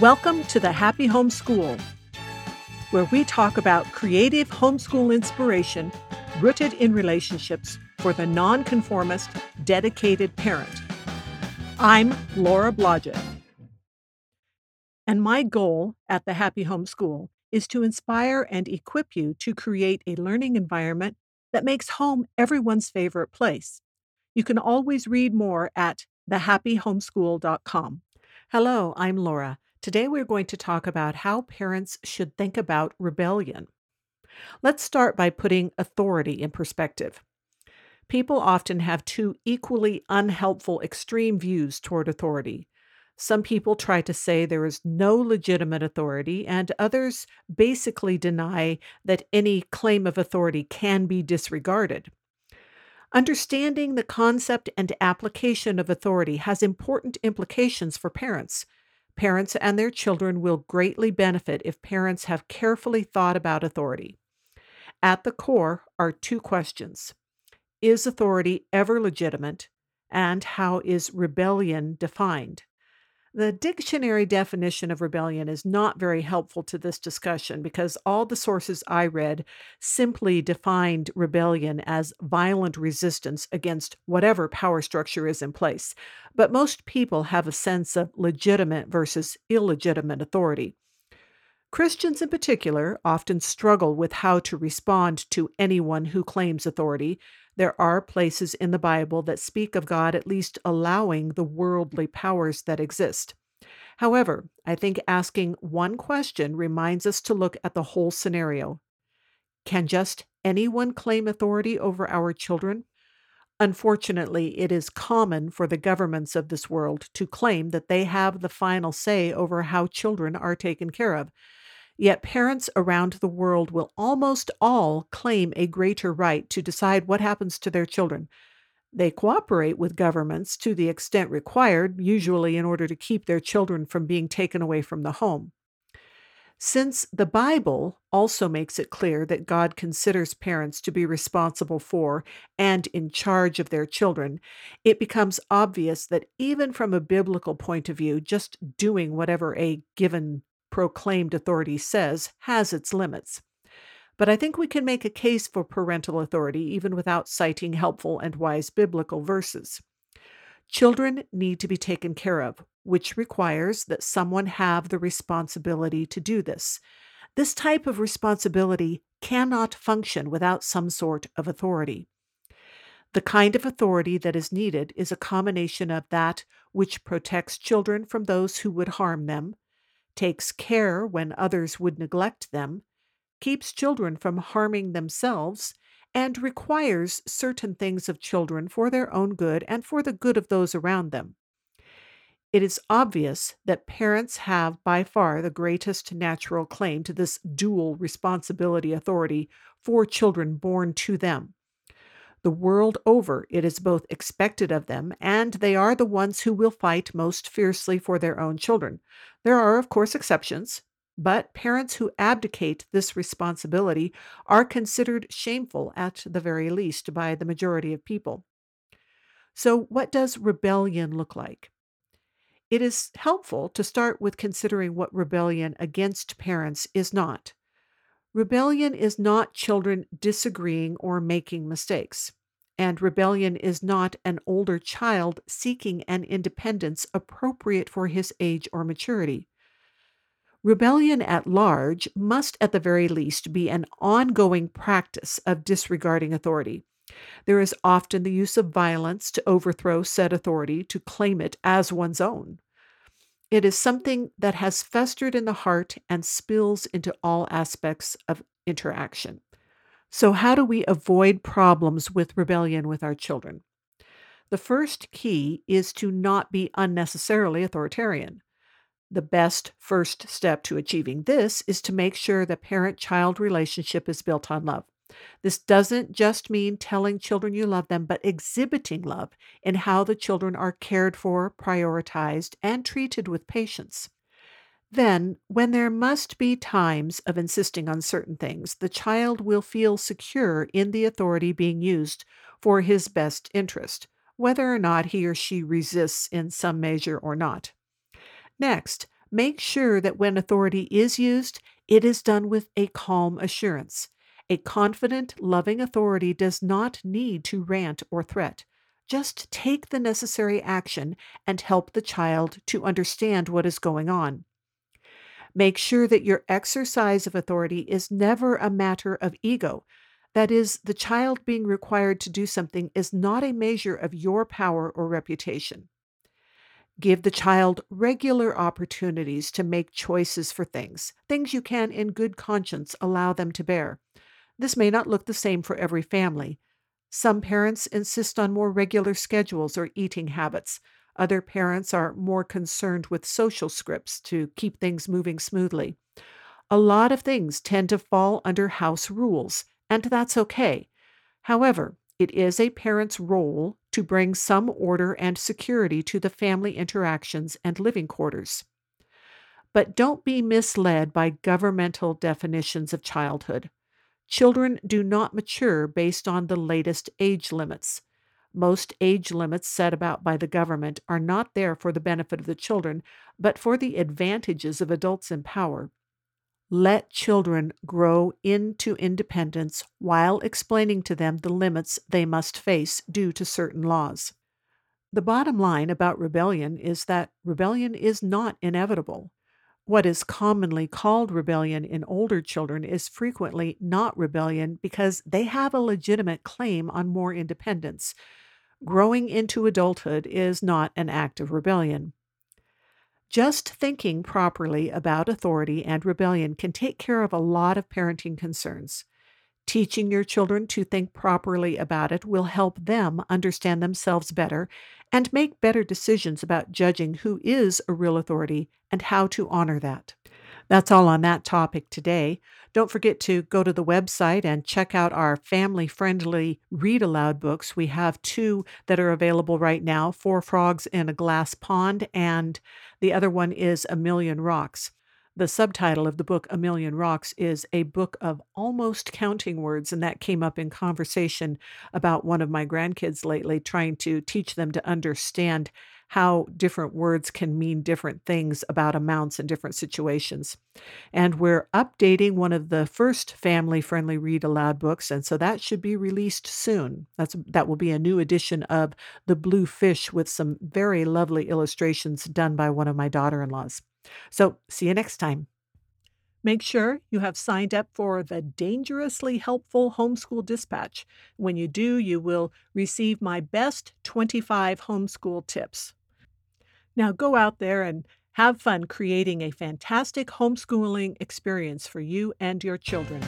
Welcome to The Happy Homeschool, where we talk about creative homeschool inspiration rooted in relationships for the nonconformist, dedicated parent. I'm Laura Blodgett, and my goal at The Happy Homeschool is to inspire and equip you to create a learning environment that makes home everyone's favorite place. You can always read more at thehappyhomeschool.com. Hello, I'm Laura. Today we're going to talk about how parents should think about rebellion. Let's start by putting authority in perspective. People often have two equally unhelpful extreme views toward authority. Some people try to say there is no legitimate authority, and others basically deny that any claim of authority can be disregarded. Understanding the concept and application of authority has important implications for parents. Parents and their children will greatly benefit if parents have carefully thought about authority. At the core are two questions. Is authority ever legitimate? And how is rebellion defined? The dictionary definition of rebellion is not very helpful to this discussion because all the sources I read simply defined rebellion as violent resistance against whatever power structure is in place. But most people have a sense of legitimate versus illegitimate authority. Christians in particular often struggle with how to respond to anyone who claims authority. There are places in the Bible that speak of God at least allowing the worldly powers that exist. However, I think asking one question reminds us to look at the whole scenario. Can just anyone claim authority over our children? Unfortunately, it is common for the governments of this world to claim that they have the final say over how children are taken care of. Yet parents around the world will almost all claim a greater right to decide what happens to their children. They cooperate with governments to the extent required, usually in order to keep their children from being taken away from the home. Since the Bible also makes it clear that God considers parents to be responsible for and in charge of their children, it becomes obvious that even from a biblical point of view, just doing whatever a given proclaimed authority says has its limits. But I think we can make a case for parental authority even without citing helpful and wise biblical verses. Children need to be taken care of, which requires that someone have the responsibility to do this. This type of responsibility cannot function without some sort of authority. The kind of authority that is needed is a combination of that which protects children from those who would harm them, takes care when others would neglect them, keeps children from harming themselves, and requires certain things of children for their own good and for the good of those around them. It is obvious that parents have by far the greatest natural claim to this dual responsibility authority for children born to them. The world over, it is both expected of them, and they are the ones who will fight most fiercely for their own children. There are, of course, exceptions, but parents who abdicate this responsibility are considered shameful at the very least by the majority of people. So what does rebellion look like? It is helpful to start with considering what rebellion against parents is not. Rebellion is not children disagreeing or making mistakes, and rebellion is not an older child seeking an independence appropriate for his age or maturity. Rebellion at large must at the very least be an ongoing practice of disregarding authority. There is often the use of violence to overthrow said authority, to claim it as one's own. It is something that has festered in the heart and spills into all aspects of interaction. So how do we avoid problems with rebellion with our children? The first key is to not be unnecessarily authoritarian. The best first step to achieving this is to make sure the parent-child relationship is built on love. This doesn't just mean telling children you love them, but exhibiting love in how the children are cared for, prioritized, and treated with patience. Then, when there must be times of insisting on certain things, the child will feel secure in the authority being used for his best interest, whether or not he or she resists in some measure or not. Next, Make sure that when authority is used, it is done with a calm assurance. A confident, loving authority does not need to rant or threat. Just take the necessary action and help the child to understand what is going on. Make sure that your exercise of authority is never a matter of ego. That is, the child being required to do something is not a measure of your power or reputation. Give the child regular opportunities to make choices for things you can in good conscience allow them to bear. This may not look the same for every family. Some parents insist on more regular schedules or eating habits. Other parents are more concerned with social scripts to keep things moving smoothly. A lot of things tend to fall under house rules, and that's okay. However, it is a parent's role to bring some order and security to the family interactions and living quarters. But don't be misled by governmental definitions of childhood. Children do not mature based on the latest age limits. Most age limits set about by the government are not there for the benefit of the children, but for the advantages of adults in power. Let children grow into independence while explaining to them the limits they must face due to certain laws. The bottom line about rebellion is that rebellion is not inevitable. What is commonly called rebellion in older children is frequently not rebellion because they have a legitimate claim on more independence. Growing into adulthood is not an act of rebellion. Just thinking properly about authority and rebellion can take care of a lot of parenting concerns. Teaching your children to think properly about it will help them understand themselves better and make better decisions about judging who is a real authority and how to honor that. That's all on that topic today. Don't forget to go to the website and check out our family-friendly read-aloud books. We have two that are available right now, Four Frogs in a Glass Pond, and the other one is A Million Rocks. The subtitle of the book, A Million Rocks, is a book of almost counting words, and that came up in conversation about one of my grandkids lately, trying to teach them to understand how different words can mean different things about amounts in different situations. And we're updating one of the first family-friendly read-aloud books, and so that should be released soon. That will be a new edition of The Blue Fish with some very lovely illustrations done by one of my daughter-in-laws. So, see you next time. Make sure you have signed up for the Dangerously Helpful Homeschool Dispatch. When you do, you will receive my best 25 homeschool tips. Now go out there and have fun creating a fantastic homeschooling experience for you and your children.